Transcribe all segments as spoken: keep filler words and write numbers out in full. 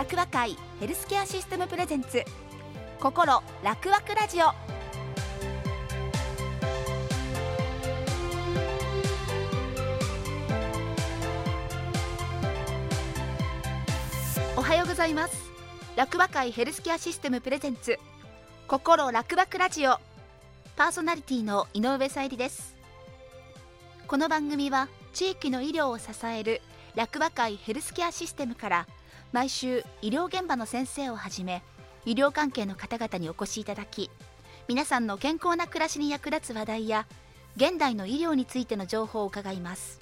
ラクワ会ヘルスケアシステムプレゼンツ心ラクワクラジオ。おはようございます。ラクワ会ヘルスケアシステムプレゼンツ心ラクワクラジオ、パーソナリティの井上さゆりです。この番組は地域の医療を支えるラクワ会ヘルスケアシステムから毎週医療現場の先生をはじめ医療関係の方々にお越しいただき、皆さんの健康な暮らしに役立つ話題や現代の医療についての情報を伺います。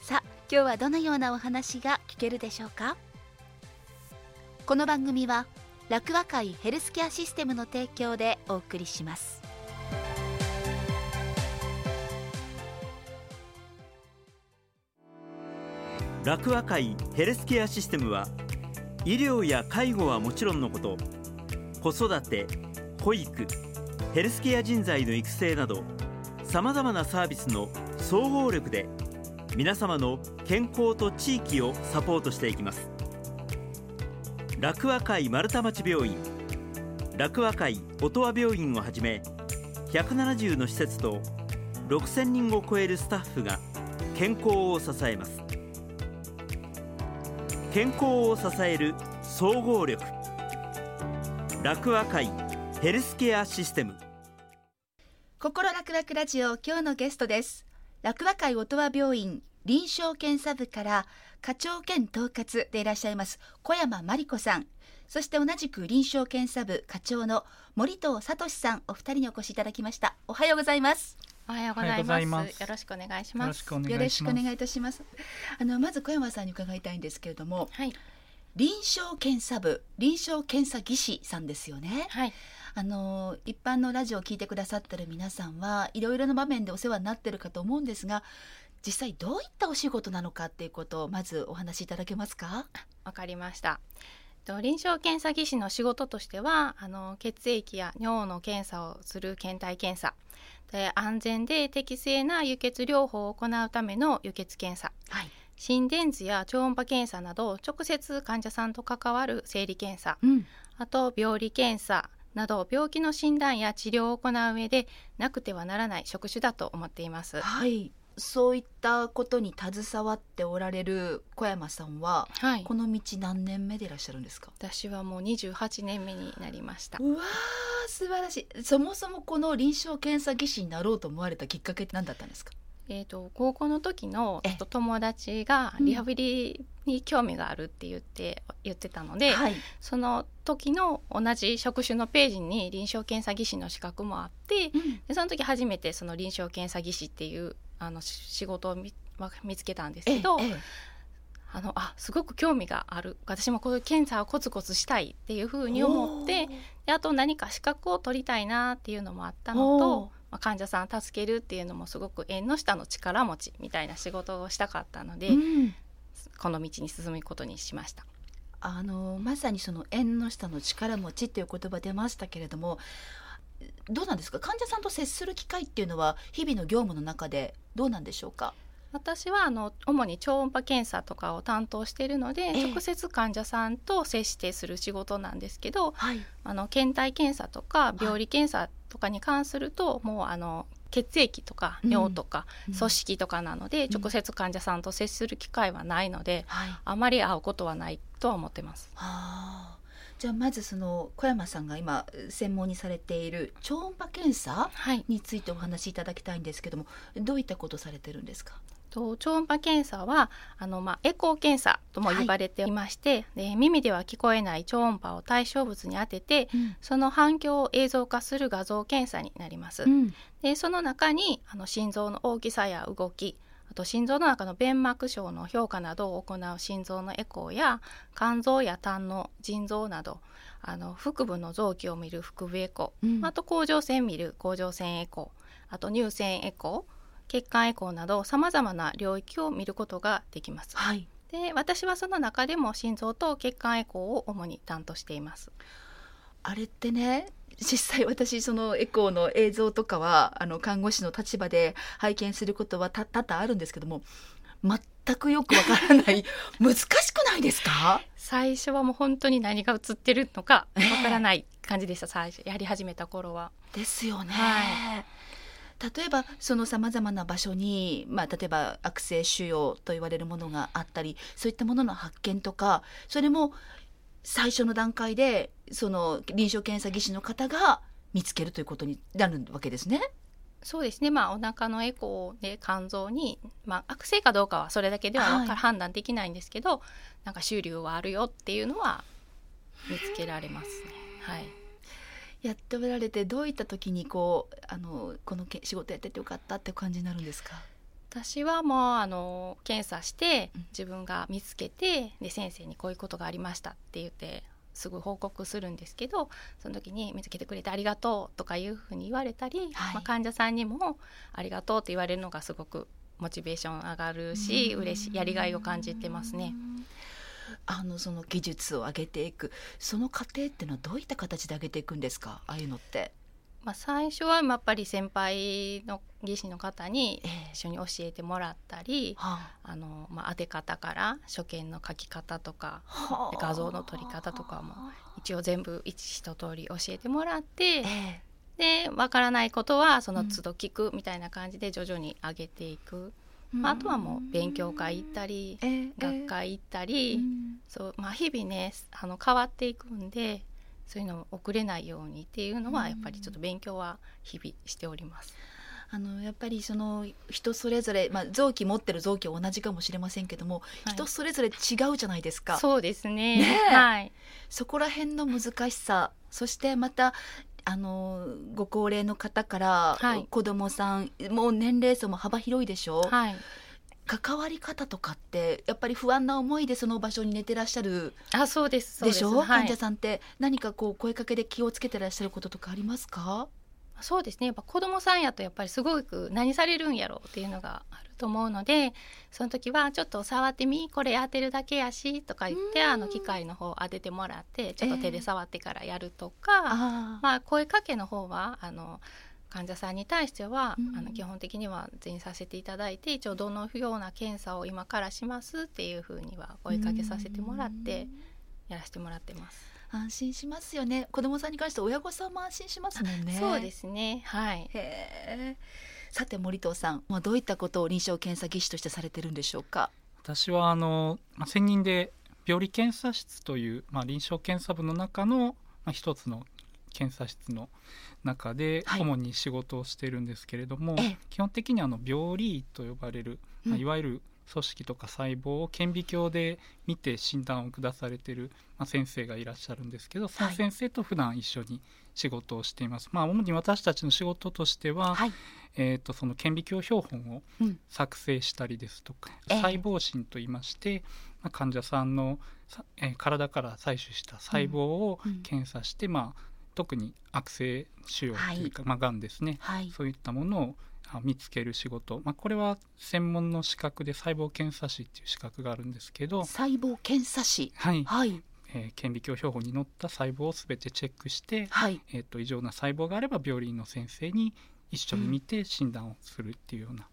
さあ、今日はどのようなお話が聞けるでしょうか。この番組はラクワ会ヘルスケアシステムの提供でお送りします。ラクワ会ヘルスケアシステムは医療や介護はもちろんのこと、子育て、保育、ヘルスケア人材の育成などさまざまなサービスの総合力で皆様の健康と地域をサポートしていきます。ラクワ会丸太町病院、ラクワ会音羽病院をはじめひゃくななじゅうの施設とろくせんにんを超えるスタッフが健康を支えます。健康を支える総合力、ラクワ会ヘルスケアシステム。心ラクワクラジオ、今日のゲストです。ラクワ会音羽病院臨床検査部から課長兼統括でいらっしゃいます小山真理子さん、そして同じく臨床検査部課長の森藤聡さん、お二人にお越しいただきました。おはようございます。おはようございます。よろしくお願いします。よろしくお願いいたします。あのまず小山さんに伺いたいんですけれども、はい、臨床検査部、臨床検査技師さんですよね。はい、あの一般のラジオを聞いてくださってる皆さんはいろいろな場面でお世話になってるかと思うんですが、実際どういったお仕事なのかっていうことをまずお話しいただけますか。わかりました。臨床検査技師の仕事としてはあの血液や尿の検査をする検体検査で、安全で適正な輸血療法を行うための輸血検査、はい、心電図や超音波検査など直接患者さんと関わる生理検査、うん、あと病理検査など病気の診断や治療を行う上でなくてはならない職種だと思っています。はい、そういったことに携わっておられる小山さんは、はい、この道何年目でいらっしゃるんですか。私はもうにじゅうはちねんめになりました。うわー、素晴らしい。そもそもこの臨床検査技師になろうと思われたきっかけって何だったんですか。えーと、高校の時のちょっと友達がリハビリに興味があるって言って、うん、言ってたので、はい、その時の同じ職種のページに臨床検査技師の資格もあって、うん、でその時初めてその臨床検査技師っていうあの仕事を 見, 見つけたんですけど、ええ、あのあすごく興味がある、私もこういう検査をコツコツしたいっていうふうに思って、であと何か資格を取りたいなっていうのもあったのと、まあ、患者さんを助けるっていうのもすごく縁の下の力持ちみたいな仕事をしたかったので、うん、この道に進むことにしました。あのまさにその縁の下の力持ちっていう言葉出ましたけれども、どうなんですか、患者さんと接する機会っていうのは日々の業務の中でどうなんでしょうか。私はあの主に超音波検査とかを担当しているので、えー、直接患者さんと接してする仕事なんですけど、はい、あの検体検査とか病理検査とかに関すると、はい、もうあの血液とか尿とか組織とかなので、うん、直接患者さんと接する機会はないので、うん、あまり会うことはないとは思ってます。はあ、じゃあまずその小山さんが今専門にされている超音波検査についてお話しいただきたいんですけども、はい、どういったことされてるんですか。と超音波検査はあの、まあ、エコー検査とも呼ばれていまして、はい、で耳では聞こえない超音波を対象物に当てて、うん、その反響を映像化する画像検査になります。うん、でその中にあの心臓の大きさや動き、あと心臓の中の弁膜症の評価などを行う心臓のエコーや肝臓や胆の腎臓などあの腹部の臓器を見る腹部エコー、うん、あと甲状腺見る甲状腺エコー、あと乳腺エコー、血管エコーなどさまざまな領域を見ることができます。はい、で私はその中でも心臓と血管エコーを主に担当しています。あれってね、実際私そのエコーの映像とかはあの看護師の立場で拝見することは 多, 多々あるんですけども、全全くよくわからない難しくないですか？最初はもう本当に何が映ってるのかわからない感じでした、えー、最初やり始めた頃はですよね、はい、例えばそのさまざまな場所に、まあ、例えば悪性腫瘍と言われるものがあったり、そういったものの発見とか、それも最初の段階でその臨床検査技師の方が見つけるということになるわけですね。そうですね、まあ、お腹のエコーで肝臓に、まあ、悪性かどうかはそれだけでは分から、はい、判断できないんですけど、なんか腫瘤はあるよっていうのは見つけられますね、はい、やっておられてどういった時にこうあのこの仕事やっててよかったって感じになるんですか？私はもうあの検査して自分が見つけて、で先生にこういうことがありましたって言ってすぐ報告するんですけど、その時に見つけてくれてありがとうとかいうふうに言われたり、はい、まあ、患者さんにもありがとうと言われるのがすごくモチベーション上がるし、嬉しい、やりがいを感じてますね。あのその技術を上げていくその過程ってのはどういった形で上げていくんですか？ああいうのって、まあ、最初はやっぱり先輩の技師の方に一緒に教えてもらったり、えーはああのまあ、当て方から所見の書き方とか、はあ、画像の撮り方とかも一応全部一通り教えてもらって、えー、で分からないことはその都度聞くみたいな感じで徐々に上げていく、うん、まあ、あとはもう勉強会行ったり、えー、学会行ったり、えーそうまあ、日々ねあの変わっていくんで、そういうのを遅れないようにっていうのはやっぱりちょっと勉強は日々しております。あのやっぱりその人それぞれ、まあ、臓器持ってる臓器は同じかもしれませんけども、はい、人それぞれ違うじゃないですか。そうですね、ね、はい、そこら辺の難しさ、そしてまたあのご高齢の方から、はい、子供さんもう年齢層も幅広いでしょ、はい、関わり方とかってやっぱり不安な思いでその場所に寝てらっしゃる。あ、そうです、そうです、でしょ、はい、患者さんって何かこう声かけで気をつけてらっしゃることとかありますか？そうですね、やっぱ子どもさんやとやっぱりすごく何されるんやろうっていうのがあると思うので、その時はちょっと触ってみ、これ当てるだけやしとか言って、あの機械の方当ててもらってちょっと手で触ってからやるとか、えーまあ、声かけの方はあの患者さんに対しては、うん、あの基本的には全員させていただいて、一応どのような検査を今からしますっていうふうには声かけさせてもらってやらせてもらってます。安心しますよね。子どもさんに関して親御さんも安心しますもんね。そうですね、はい、へえ。さて森藤さん、まあ、どういったことを臨床検査技師としてされてるんでしょうか？私はあの、まあ、専任で病理検査室という、まあ、臨床検査部の中の、まあ、一つの検査室の中で主に仕事をしているんですけれども、はい、基本的にあの病理医と呼ばれる、まあ、いわゆる組織とか細胞を顕微鏡で見て診断を下されている、まあ、先生がいらっしゃるんですけど、その先生と普段一緒に仕事をしています、はい、まあ、主に私たちの仕事としては、はい、えー、とその顕微鏡標本を作成したりですとか、うん、細胞診といいまして、まあ、患者さんのさ、えー、体から採取した細胞を検査して、うんうん、まあ、特に悪性腫瘍というか、はい、まあ、がんですね、はい、そういったものを見つける仕事、まあ、これは専門の資格で細胞検査士っていう資格があるんですけど、細胞検査士、はい、はい、えー、顕微鏡標本に載った細胞をすべてチェックして、はい、えー、と異常な細胞があれば病理医の先生に一緒に見て診断をするっていうような、うん、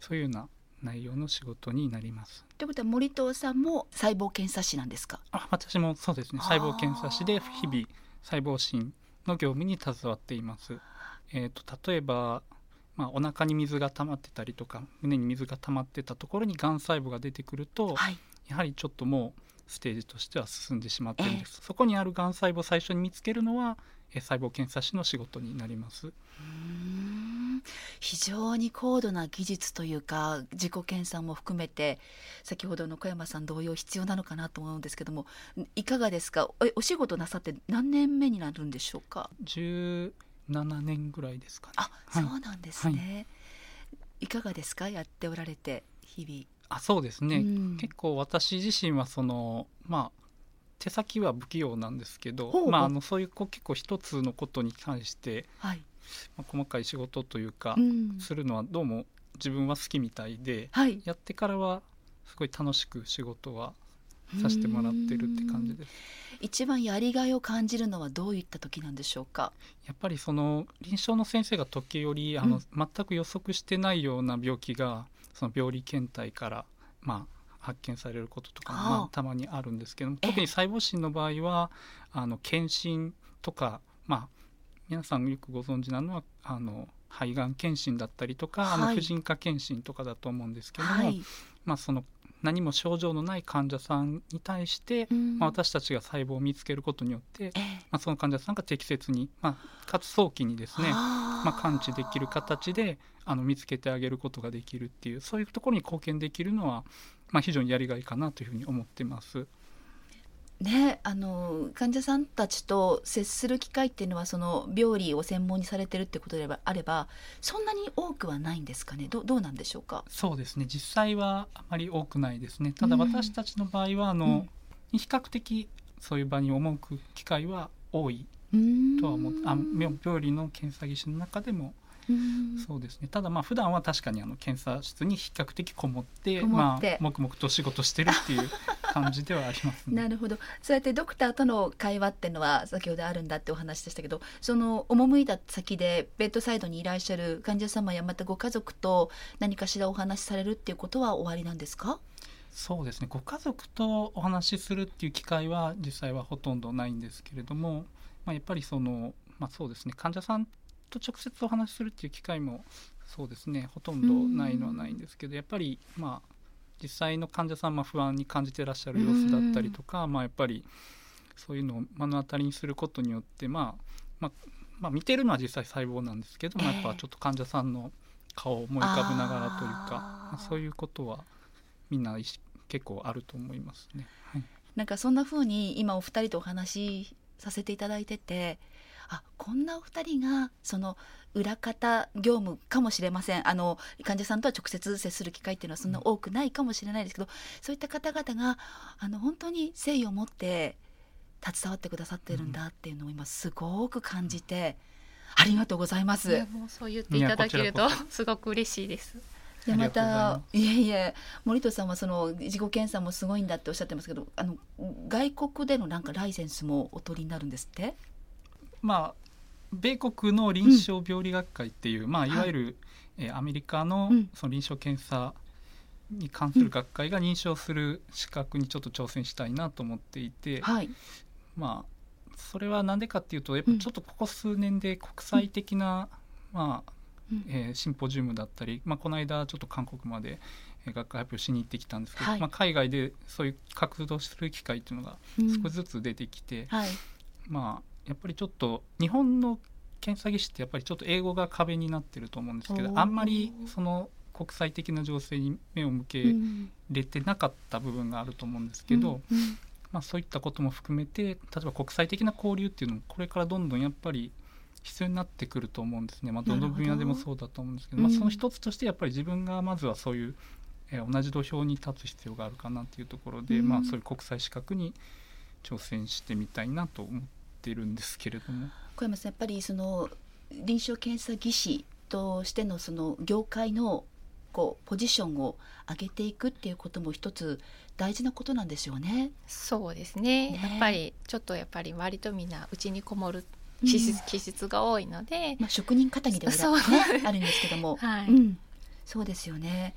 そういうような内容の仕事になります。ということは森藤さんも細胞検査士なんですか？あ、私もそうですね、細胞検査士で日々細胞診の業務に携わっています、えー、と例えばまあ、お腹に水が溜まってたりとか、胸に水が溜まってたところにがん細胞が出てくると、はい、やはりちょっともうステージとしては進んでしまっているんです、えー、そこにあるがん細胞を最初に見つけるのは、えー、細胞検査士の仕事になります。うーん、非常に高度な技術というか、自己検査も含めて先ほどの小山さん同様必要なのかなと思うんですけども、いかがですか？ お, お仕事なさって何年目になるんでしょうか？じゅうななねんぐらいですかね。あ、はい、そうなんですね、はい、いかがですか？やっておられて日々。あ、そうですね、うん、結構私自身はその、まあ、手先は不器用なんですけど、まあ、あのそういうこう結構一つのことに関して、はい、まあ、細かい仕事というか、うん、するのはどうも自分は好きみたいで、はい、やってからはすごい楽しく仕事はさせてもらってるって感じです。一番やりがいを感じるのはどういった時なんでしょうか？やっぱりその臨床の先生が時折あの、うん、全く予測してないような病気がその病理検体からまあ、発見されることとかも、まあ、たまにあるんですけども、特に細胞診の場合はあの検診とか、まあ、皆さんよくご存知なのはあの肺がん検診だったりとか、はい、あの婦人科検診とかだと思うんですけども、はい、まあ、その何も症状のない患者さんに対して、まあ、私たちが細胞を見つけることによって、まあ、その患者さんが適切に、まあ、かつ早期にですね、まあ、完治できる形であの見つけてあげることができるっていう、そういうところに貢献できるのは、まあ、非常にやりがいかなというふうに思ってます。ね、あの患者さんたちと接する機会っていうのはその病理を専門にされてるってことであればそんなに多くはないんですかね。 ど, どうなんでしょうか。そうですね、実際はあまり多くないですね。ただ私たちの場合はあの、うん、比較的そういう場に赴く機会は多いとは思って、あ病理の検査技師の中でもそうですね。ただまあ普段は確かにあの検査室に比較的こもって、こもって、まあ、黙々と仕事してるっていう感じではありますね。なるほど。そうやってドクターとの会話ってのは先ほどあるんだってお話でしたけど、その赴いた先でベッドサイドにいらっしゃる患者様やまたご家族と何かしらお話しされるっていうことは終わりなんですか。そうですね、ご家族とお話しするっていう機会は実際はほとんどないんですけれども、まあ、やっぱりその、まあ、そうですね、患者さんと直接お話しするっていう機会もそうですね、ほとんどないのはないんですけど、やっぱりまあ実際の患者さんは不安に感じていらっしゃる様子だったりとか、まあ、やっぱりそういうのを目の当たりにすることによって、まあまあまあ、見てるのは実際細胞なんですけど、えーまあ、やっぱちょっと患者さんの顔を思い浮かべながらというか、まあ、そういうことはみんな結構あると思いますね、はい、なんかそんな風に今お二人とお話しさせていただいてて、あ、こんなお二人がその裏方業務かもしれません。あの患者さんとは直接接する機会っていうのはそんな多くないかもしれないですけど、うん、そういった方々があの本当に誠意を持って携わってくださってるんだっていうのを今すごく感じて、うん、ありがとうございます。いや、もうそう言っていただけるとすごく嬉しいです。いや、また、いえいえ、森戸さんはその自己検査もすごいんだっておっしゃってますけど、あの外国でのなんかライセンスもお取りになるんですって。まあ、米国の臨床病理学会っていう、うんまあ、いわゆる、はいえー、アメリカ の, その臨床検査に関する学会が認証する資格にちょっと挑戦したいなと思っていて、はい、まあそれは何でかっていうとやっぱちょっとここ数年で国際的な、うんまあえー、シンポジウムだったり、まあ、この間ちょっと韓国まで学会発表しに行ってきたんですけど、はいまあ、海外でそういう活動する機会っていうのが少しずつ出てきて、うんはい、まあやっぱりちょっと日本の検査技師ってやっぱりちょっと英語が壁になってると思うんですけど、あんまりその国際的な情勢に目を向けれてなかった部分があると思うんですけど、うんうんまあ、そういったことも含めて例えば国際的な交流っていうのもこれからどんどんやっぱり必要になってくると思うんですね、まあ、どの分野でもそうだと思うんですけど、まあ、その一つとしてやっぱり自分がまずはそういう、えー、同じ土俵に立つ必要があるかなっていうところで、うんまあ、そういう国際資格に挑戦してみたいなと思っててるんですけれども、小山さんやっぱりその臨床検査技師としてのその業界のこうポジションを上げていくっていうことも一つ大事なことなんですよね。そうです ね, ねやっぱりちょっとやっぱり割とみんなうちにこもる気 質,、うん、気質が多いので、まあ、職人かたぎでは、ね、あるんですけども、はいうん、そうですよね。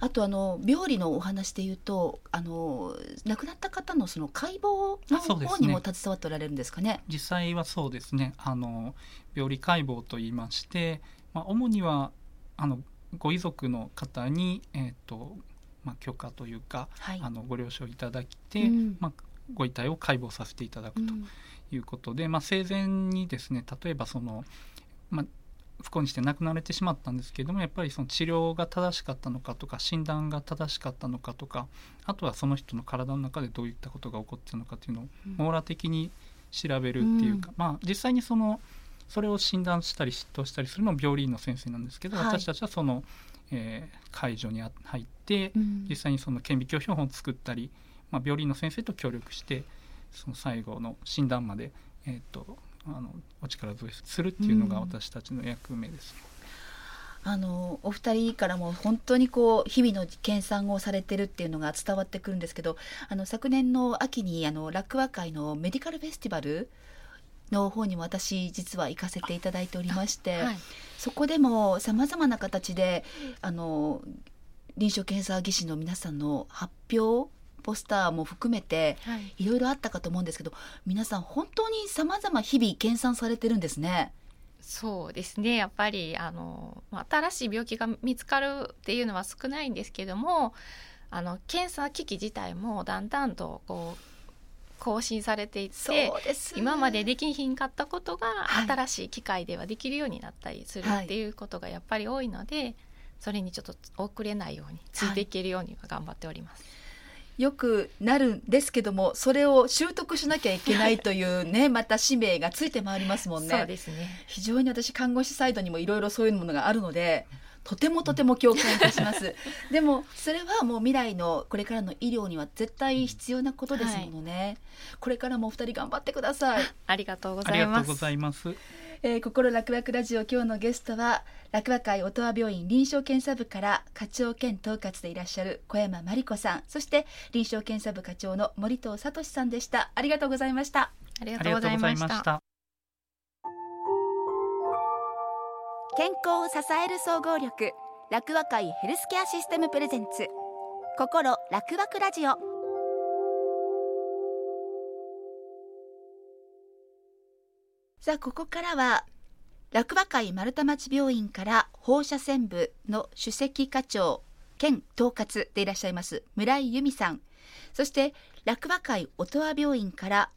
あとあの病理のお話でいうとあの亡くなった方のその解剖の方にも携わっておられるんですか ね, すね実際はそうですね、あの病理解剖といいまして、まあ、主にはあのご遺族の方に、えーとまあ、許可というか、はい、あのご了承いただいて、うんまあ、ご遺体を解剖させていただくということで、うんまあ、生前にですね例えばその、まあ不幸にして亡くなれてしまったんですけれどもやっぱりその治療が正しかったのかとか診断が正しかったのかとかあとはその人の体の中でどういったことが起こっているのかというのを網羅的に調べるっていうか、うんまあ、実際にそのそれを診断したり執刀したりするのも病理医の先生なんですけど、はい、私たちはその、えー、介助に入って、うん、実際にその顕微鏡標本を作ったり、まあ、病理医の先生と協力してその最後の診断まで、えーとあのお力添えするっていうのが私たちの役目です、うん、あのお二人からも本当にこう日々の研鑽をされてるっていうのが伝わってくるんですけど、あの昨年の秋にあの楽和会のメディカルフェスティバルの方にも私実は行かせていただいておりまして、はい、そこでもさまざまな形であの臨床検査技師の皆さんの発表ポスターも含めていろいろあったかと思うんですけど、皆さん本当に様々日々研鑽されてるんですね。そうですね、やっぱりあの新しい病気が見つかるっていうのは少ないんですけども、あの検査機器自体もだんだんとこう更新されていって、ね、今までできひんかったことが新しい機械ではできるようになったりするっていうことがやっぱり多いので、はい、それにちょっと遅れないようについていけるようには頑張っております、はい、よくなるんですけども、それを習得しなきゃいけないというねまた使命がついて回りますもんね。そうですね、非常に私看護師サイドにもいろいろそういうものがあるのでとてもとても共感いたしますでもそれはもう未来のこれからの医療には絶対必要なことですものね、はい、これからもお二人頑張ってくださいありがとうございます。えー、心らくわくラジオ、今日のゲストはらくわ会音羽病院臨床検査部から課長兼統括でいらっしゃる小山真理子さん、そして臨床検査部課長の森藤聡さんでした。ありがとうございました。ありがとうございました。健康を支える総合力、らくわ会ヘルスケアシステムプレゼンツ、心らくわくラジオ。さあ、ここからはらくわ会丸太町病院から放射線部の主席課長兼統括でいらっしゃいます村井由美さん、そしてらくわ会音羽病院から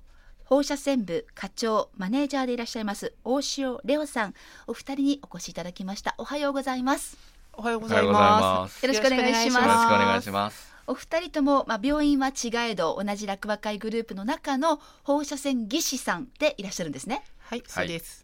放射線部課長マネージャーでいらっしゃいます大塩レオさん、お二人にお越しいただきました。おはようございます。おはようございます。よろしくお願いします。よろしくお願いします。お二人とも、まあ、病院は違えど同じらくわ会グループの中の放射線技師さんでいらっしゃるんですね。はい、そうです。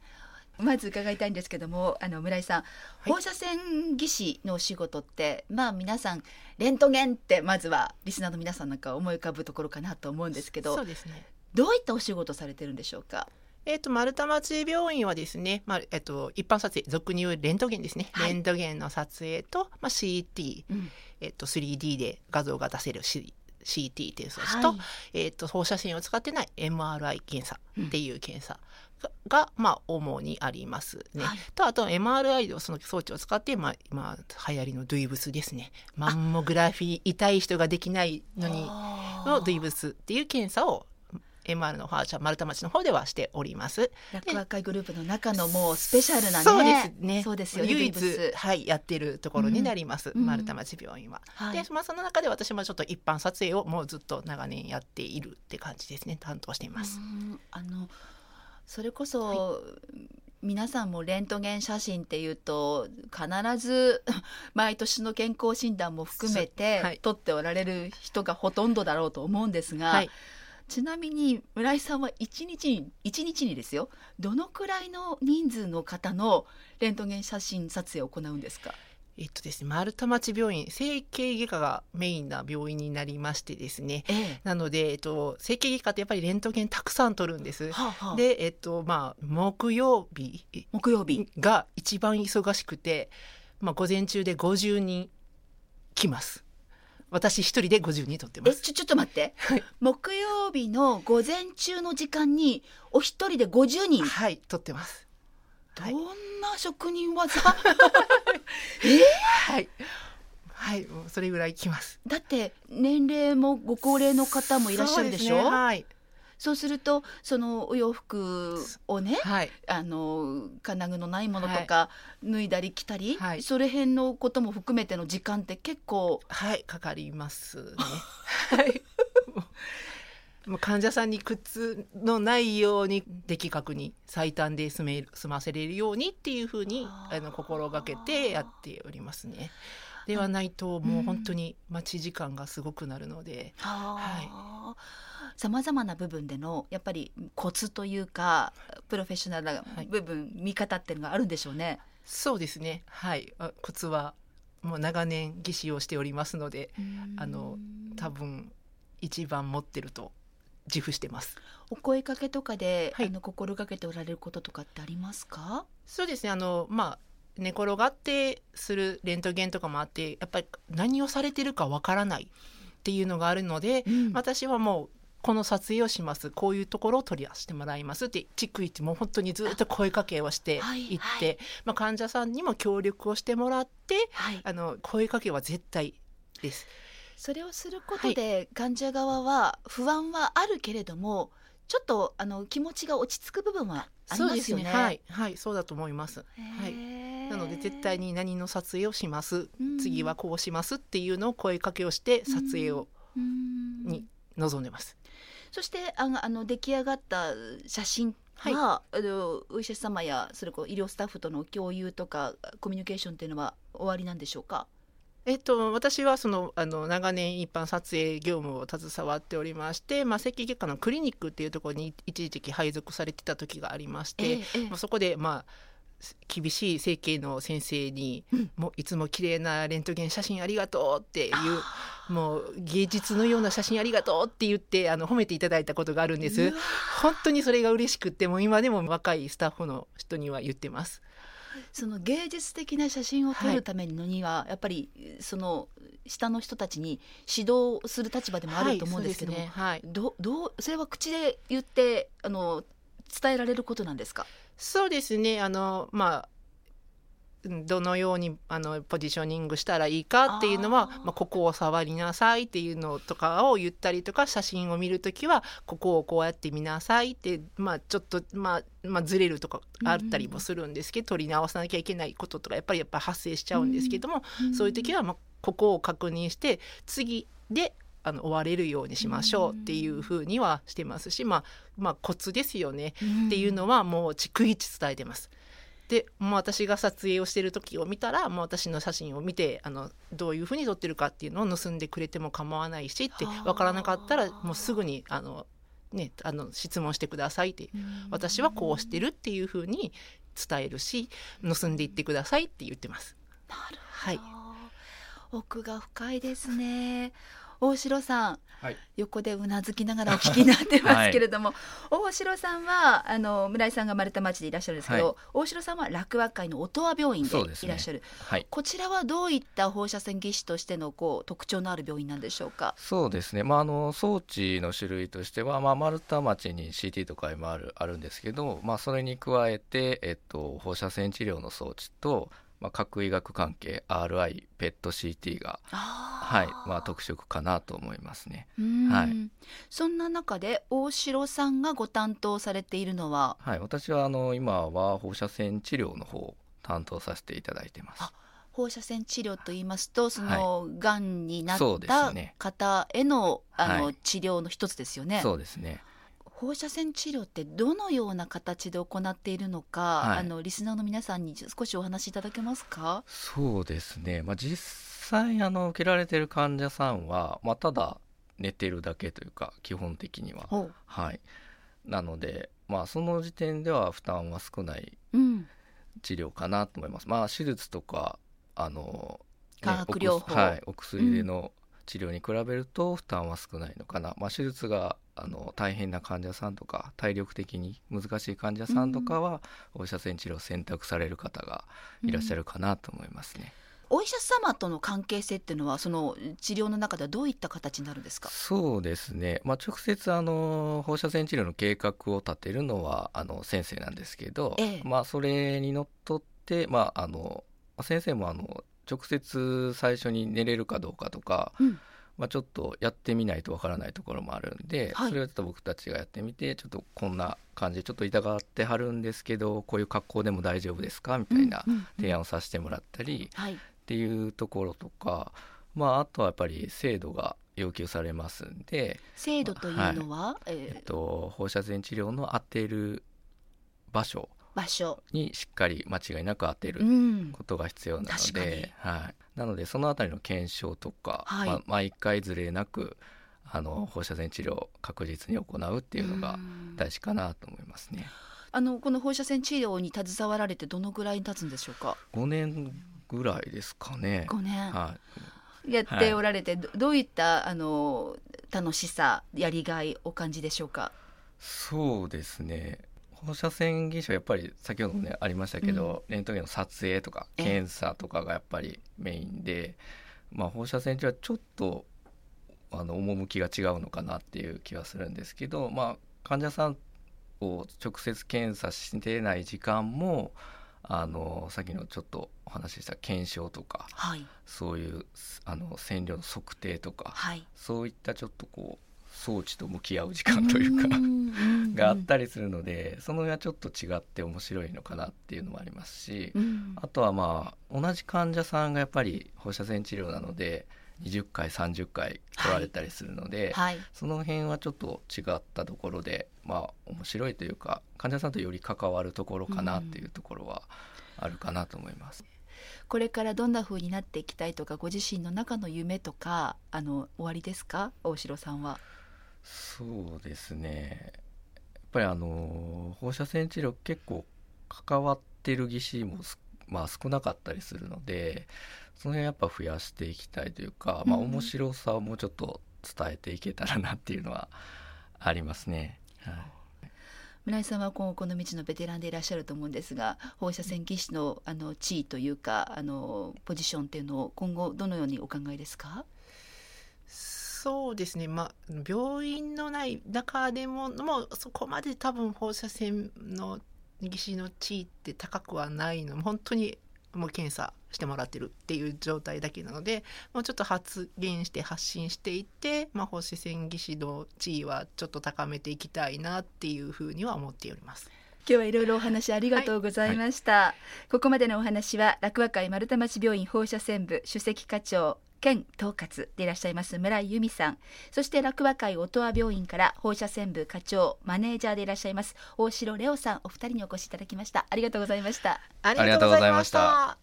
まず伺いたいんですけども、あの村井さん、放射線技師のお仕事って、はい、まあ皆さんレントゲンってまずはリスナーの皆さんなんか思い浮かぶところかなと思うんですけど、そうですね、どういったお仕事されてるんでしょうか。えーと、丸太町病院はですね、まあえーと、一般撮影、俗に言うレントゲンですね、はい、レントゲンの撮影と、まあ、シーティー、うん、えーと、スリーディー で画像が出せる シーティー っていう装置と、はい、えーと、放射線を使ってない エムアールアイ 検査っていう検査が、うん、がまあ、主にありますね、はい、とあと エムアールアイ をその装置を使って、まあ、今流行りのドゥイブスですね、マンモグラフィー、痛い人ができないのにのドゥイブスっていう検査をエムアール の方、じゃ丸太町の方ではしております。らくわ会グループの中のもうスペシャルなね。そうですね。そうですよね。唯一、はい、やってるところになります。うん、丸太町病院は。うん、で、まあ、その中で私もちょっと一般撮影をもうずっと長年やっているって感じですね。担当しています。うん、あのそれこそ、はい、皆さんもレントゲン写真っていうと必ず毎年の健康診断も含めて、はい、撮っておられる人がほとんどだろうと思うんですが。はい、ちなみに村井さんは一日に一日にですよ、どのくらいの人数の方のレントゲン写真撮影を行うんですか。えっとですね、丸太町病院、整形外科がメインな病院になりましてですね、ええ、なので、えっと、整形外科ってやっぱりレントゲンたくさん撮るんです、はあはあ、で、えっとまあ、木曜日木曜日が一番忙しくて、まあ、午前中でごじゅうにん来ます。私一人でごじゅうにん撮ってます。え、ちょ、ちょっと待って、はい、木曜日の午前中の時間にお一人でごじゅうにん、はい、撮ってます。どんな職人技、はいえー、はい、はい、もうそれぐらい来ます。だって年齢もご高齢の方もいらっしゃるでしょ。そうですね、はい、そうするとそのお洋服をね、はい、あの金具のないものとか脱いだり着たり、はい、それ辺のことも含めての時間って結構、はい、かかりますねはい、もう患者さんに靴のないように的確に最短で済め、済ませれるようにっていうふうにあの心がけてやっておりますね。ではないともう本当に待ち時間がすごくなるので、うん、はい、さまざまな部分でのやっぱりコツというかプロフェッショナルな部分、はい、見方っていうのがあるんでしょうね。そうですね、はい、コツはもう長年技師をしておりますので、あの多分一番持ってると自負してます。お声かけとかで、はい、あの心がけておられることとかってありますか。そうですね、あの、まあ、寝転がってするレントゲンとかもあって、やっぱり何をされてるかわからないっていうのがあるので、うん、私はもうこの撮影をします、こういうところを取り出してもらいますって逐一もう本当にずっと声かけをしていって、はいはい、まあ、患者さんにも協力をしてもらって、はい、あの声かけは絶対です。それをすることで、はい、患者側は不安はあるけれどもちょっとあの気持ちが落ち着く部分はありますよね。そうですね、はいはい、そうだと思います、はい、なので絶対に何の撮影をします、次はこうしますっていうのを声かけをして撮影をに臨んでます。そしてあのあの出来上がった写真は、はい、あのお医者様やそれこ医療スタッフとの共有とかコミュニケーションというのは終わりなんでしょうか。えっと、私はその、あの長年一般撮影業務を携わっておりまして、まあ、整形外科のクリニックっていうところに一時期配属されてた時がありまして、ええ、まあ、そこで、まあ、厳しい整形の先生に、うん、もういつも綺麗なレントゲン写真ありがとうっていう、もう芸術のような写真ありがとうって言ってあの褒めていただいたことがあるんです。本当にそれが嬉しくってもう今でも若いスタッフの人には言ってます。その芸術的な写真を撮るためには、はい、やっぱりその下の人たちに指導する立場でもあると思うんですけども、はい、そうですね、はい、ど、どう、それは口で言ってあの伝えられることなんですか。そうですね、あの、まあ、どのようにあのポジショニングしたらいいかっていうのは、あ、まあ、ここを触りなさいっていうのとかを言ったりとか、写真を見るときはここをこうやって見なさいって、まあ、ちょっと、まあまあ、ずれるとかあったりもするんですけど、うん、取り直さなきゃいけないこととかやっぱりやっぱ発生しちゃうんですけども、うん、そういうときは、まあ、ここを確認して次であの終われるようにしましょうっていうふうにはしてますし、まあまあ、コツですよねっていうのはもう逐一伝えてます。でもう私が撮影をしている時を見たらもう私の写真を見てあのどういうふうに撮ってるかっていうのを盗んでくれても構わないしって、分からなかったらもうすぐにあの、ね、あの質問してくださいって、私はこうしてるっていうふうに伝えるし、盗んでいってくださいって言ってます。なるほど、はい、奥が深いですね。大城さん、はい、横でうなずきながらお聞きになってますけれども、はい、大城さんはあの村井さんが生まれた町でいらっしゃるんですけど、はい、大城さんは洛和会の音羽病院でいらっしゃる、ね、はい、こちらはどういった放射線技師としてのこう特徴のある病院なんでしょうか。そうですね、まあ、あの装置の種類としては、まあ、丸太町に シーティー とか エムアール あるんですけど、まあ、それに加えて、えっと、放射線治療の装置とまあ、核医学関係 アールアイ ペット シーティー が、はい、まあ、特色かなと思いますね。はい、そんな中で大城さんがご担当されているのは、はい、私はあの今は放射線治療の方を担当させていただいてます。あ、放射線治療といいますとそのがんになった方への、はい、あの治療の一つですよね。はい、そうですね。放射線治療ってどのような形で行っているのか、はい、あのリスナーの皆さんに少しお話しいただけますか。そうですね、まあ、実際あの受けられている患者さんは、まあ、ただ寝てるだけというか基本的には、はい、なので、まあ、その時点では負担は少ない治療かなと思います。うん、まあ、手術とかあの、ね、化学療法、はい、お薬での治療に比べると負担は少ないのかな。うん、まあ、手術があの大変な患者さんとか体力的に難しい患者さんとかは、うん、放射線治療を選択される方がいらっしゃるかなと思いますね。うん、お医者様との関係性っていうのはその治療の中ではどういった形になるんですか。そうですね、まあ、直接あの放射線治療の計画を立てるのはあの先生なんですけど、ええ、まあ、それにのっとって、まあ、あの先生もあの直接最初に寝れるかどうかとか、うん、まあ、ちょっとやってみないとわからないところもあるんで、はい、それをちょっと僕たちがやってみてちょっとこんな感じでちょっと痛がってはるんですけどこういう格好でも大丈夫ですかみたいな提案をさせてもらったり、うんうんうん、っていうところとか、まあ、あとはやっぱり精度が要求されますんで、精度というのは、はい、えーえっと、放射線治療の当てる場所場所にしっかり間違いなく当てることが必要なので、うん、はい、なのでそのあたりの検証とか、はい、まあ、毎回ずれなくあの放射線治療を確実に行うっていうのが大事かなと思いますね。あのこの放射線治療に携わられてどのぐらい経つんでしょうか。ごねんぐらいですかね。ごねん、はい、やっておられて、はい、どういったあの楽しさやりがいお感じでしょうか。そうですね、放射線技師はやっぱり先ほども、ね、ありましたけど、うん、レントゲンの撮影とか検査とかがやっぱりメインで、まあ、放射線治療はちょっとあの趣が違うのかなっていう気はするんですけど、まあ、患者さんを直接検査してない時間もあのさっきのちょっとお話しした検証とか、はい、そういうあの線量の測定とか、はい、そういったちょっとこう装置と向き合う時間というかがあったりするので、その辺はちょっと違って面白いのかなっていうのもありますし、うん、あとはまあ同じ患者さんがやっぱり放射線治療なのでにじゅっかいさんじゅっかい来られたりするので、はいはい、その辺はちょっと違ったところで、まあ、面白いというか患者さんとより関わるところかなっていうところはあるかなと思います、うん、これからどんな風になっていきたいとかご自身の中の夢とかあの終わりですか、大城さんは。そうですね、やっぱりあの放射線治療結構関わってる技師もまあ、少なかったりするので、その辺やっぱ増やしていきたいというか、まあ、面白さをもうちょっと伝えていけたらなっていうのはありますね、はい、村井さんは今後この道のベテランでいらっしゃると思うんですが、放射線技師の、あの地位というかあのポジションっていうのを今後どのようにお考えですか。そうですね、まあ、病院のない中でももうそこまで多分放射線の技師の地位って高くはないの、本当にもう検査してもらってるっていう状態だけなので、もうちょっと発言して発信していって、まあ、放射線技師の地位はちょっと高めていきたいなっていうふうには思っております。今日はいろいろお話ありがとうございました、はいはい、ここまでのお話は楽和会丸太町病院放射線部主席課長県統括でいらっしゃいます村井由美さん、そして楽和会音羽病院から放射線部課長マネージャーでいらっしゃいます大城玲央さん、お二人にお越しいただきました。ありがとうございました。ありがとうございました。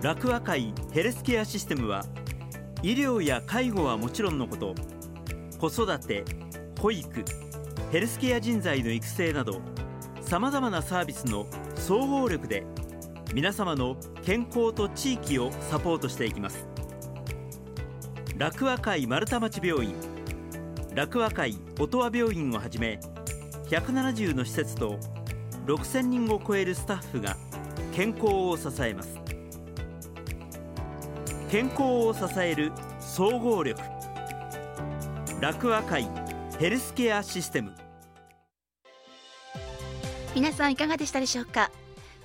楽和会ヘルスケアシステムは医療や介護はもちろんのこと、子育て、保育、ヘルスケア人材の育成などさまざまなサービスの総合力で皆様の健康と地域をサポートしていきます。楽和会丸太町病院、楽和会音羽病院をはじめひゃくななじゅうの施設とろくせんにんを超えるスタッフが健康を支えます。健康を支える総合力、楽和会ヘルスケアシステム。皆さんいかがでしたでしょうか。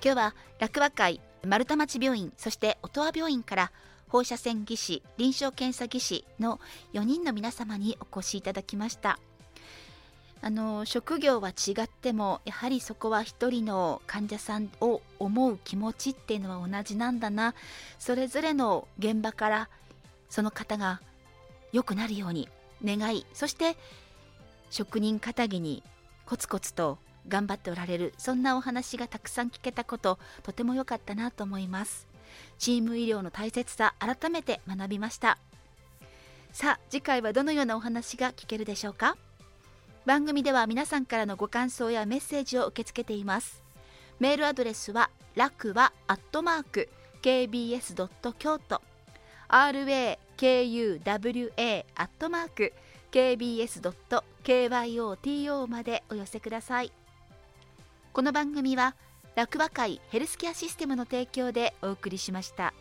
今日は楽和会丸太町病院、そして音羽病院から放射線技師、臨床検査技師のよにんの皆様にお越しいただきました。あの職業は違ってもやはりそこは一人の患者さんを思う気持ちっていうのは同じなんだな、それぞれの現場からその方が良くなるように願い、そして職人かたぎにコツコツと頑張っておられる、そんなお話がたくさん聞けたこと、とても良かったなと思います。チーム医療の大切さ改めて学びました。さあ次回はどのようなお話が聞けるでしょうか。番組では皆さんからのご感想やメッセージを受け付けています。メールアドレスは楽和アットマーク ケービーエスドットキョウト rakuwa アットマーク ケービーエスドットキョウト までお寄せください。この番組は楽和会ヘルスケアシステムの提供でお送りしました。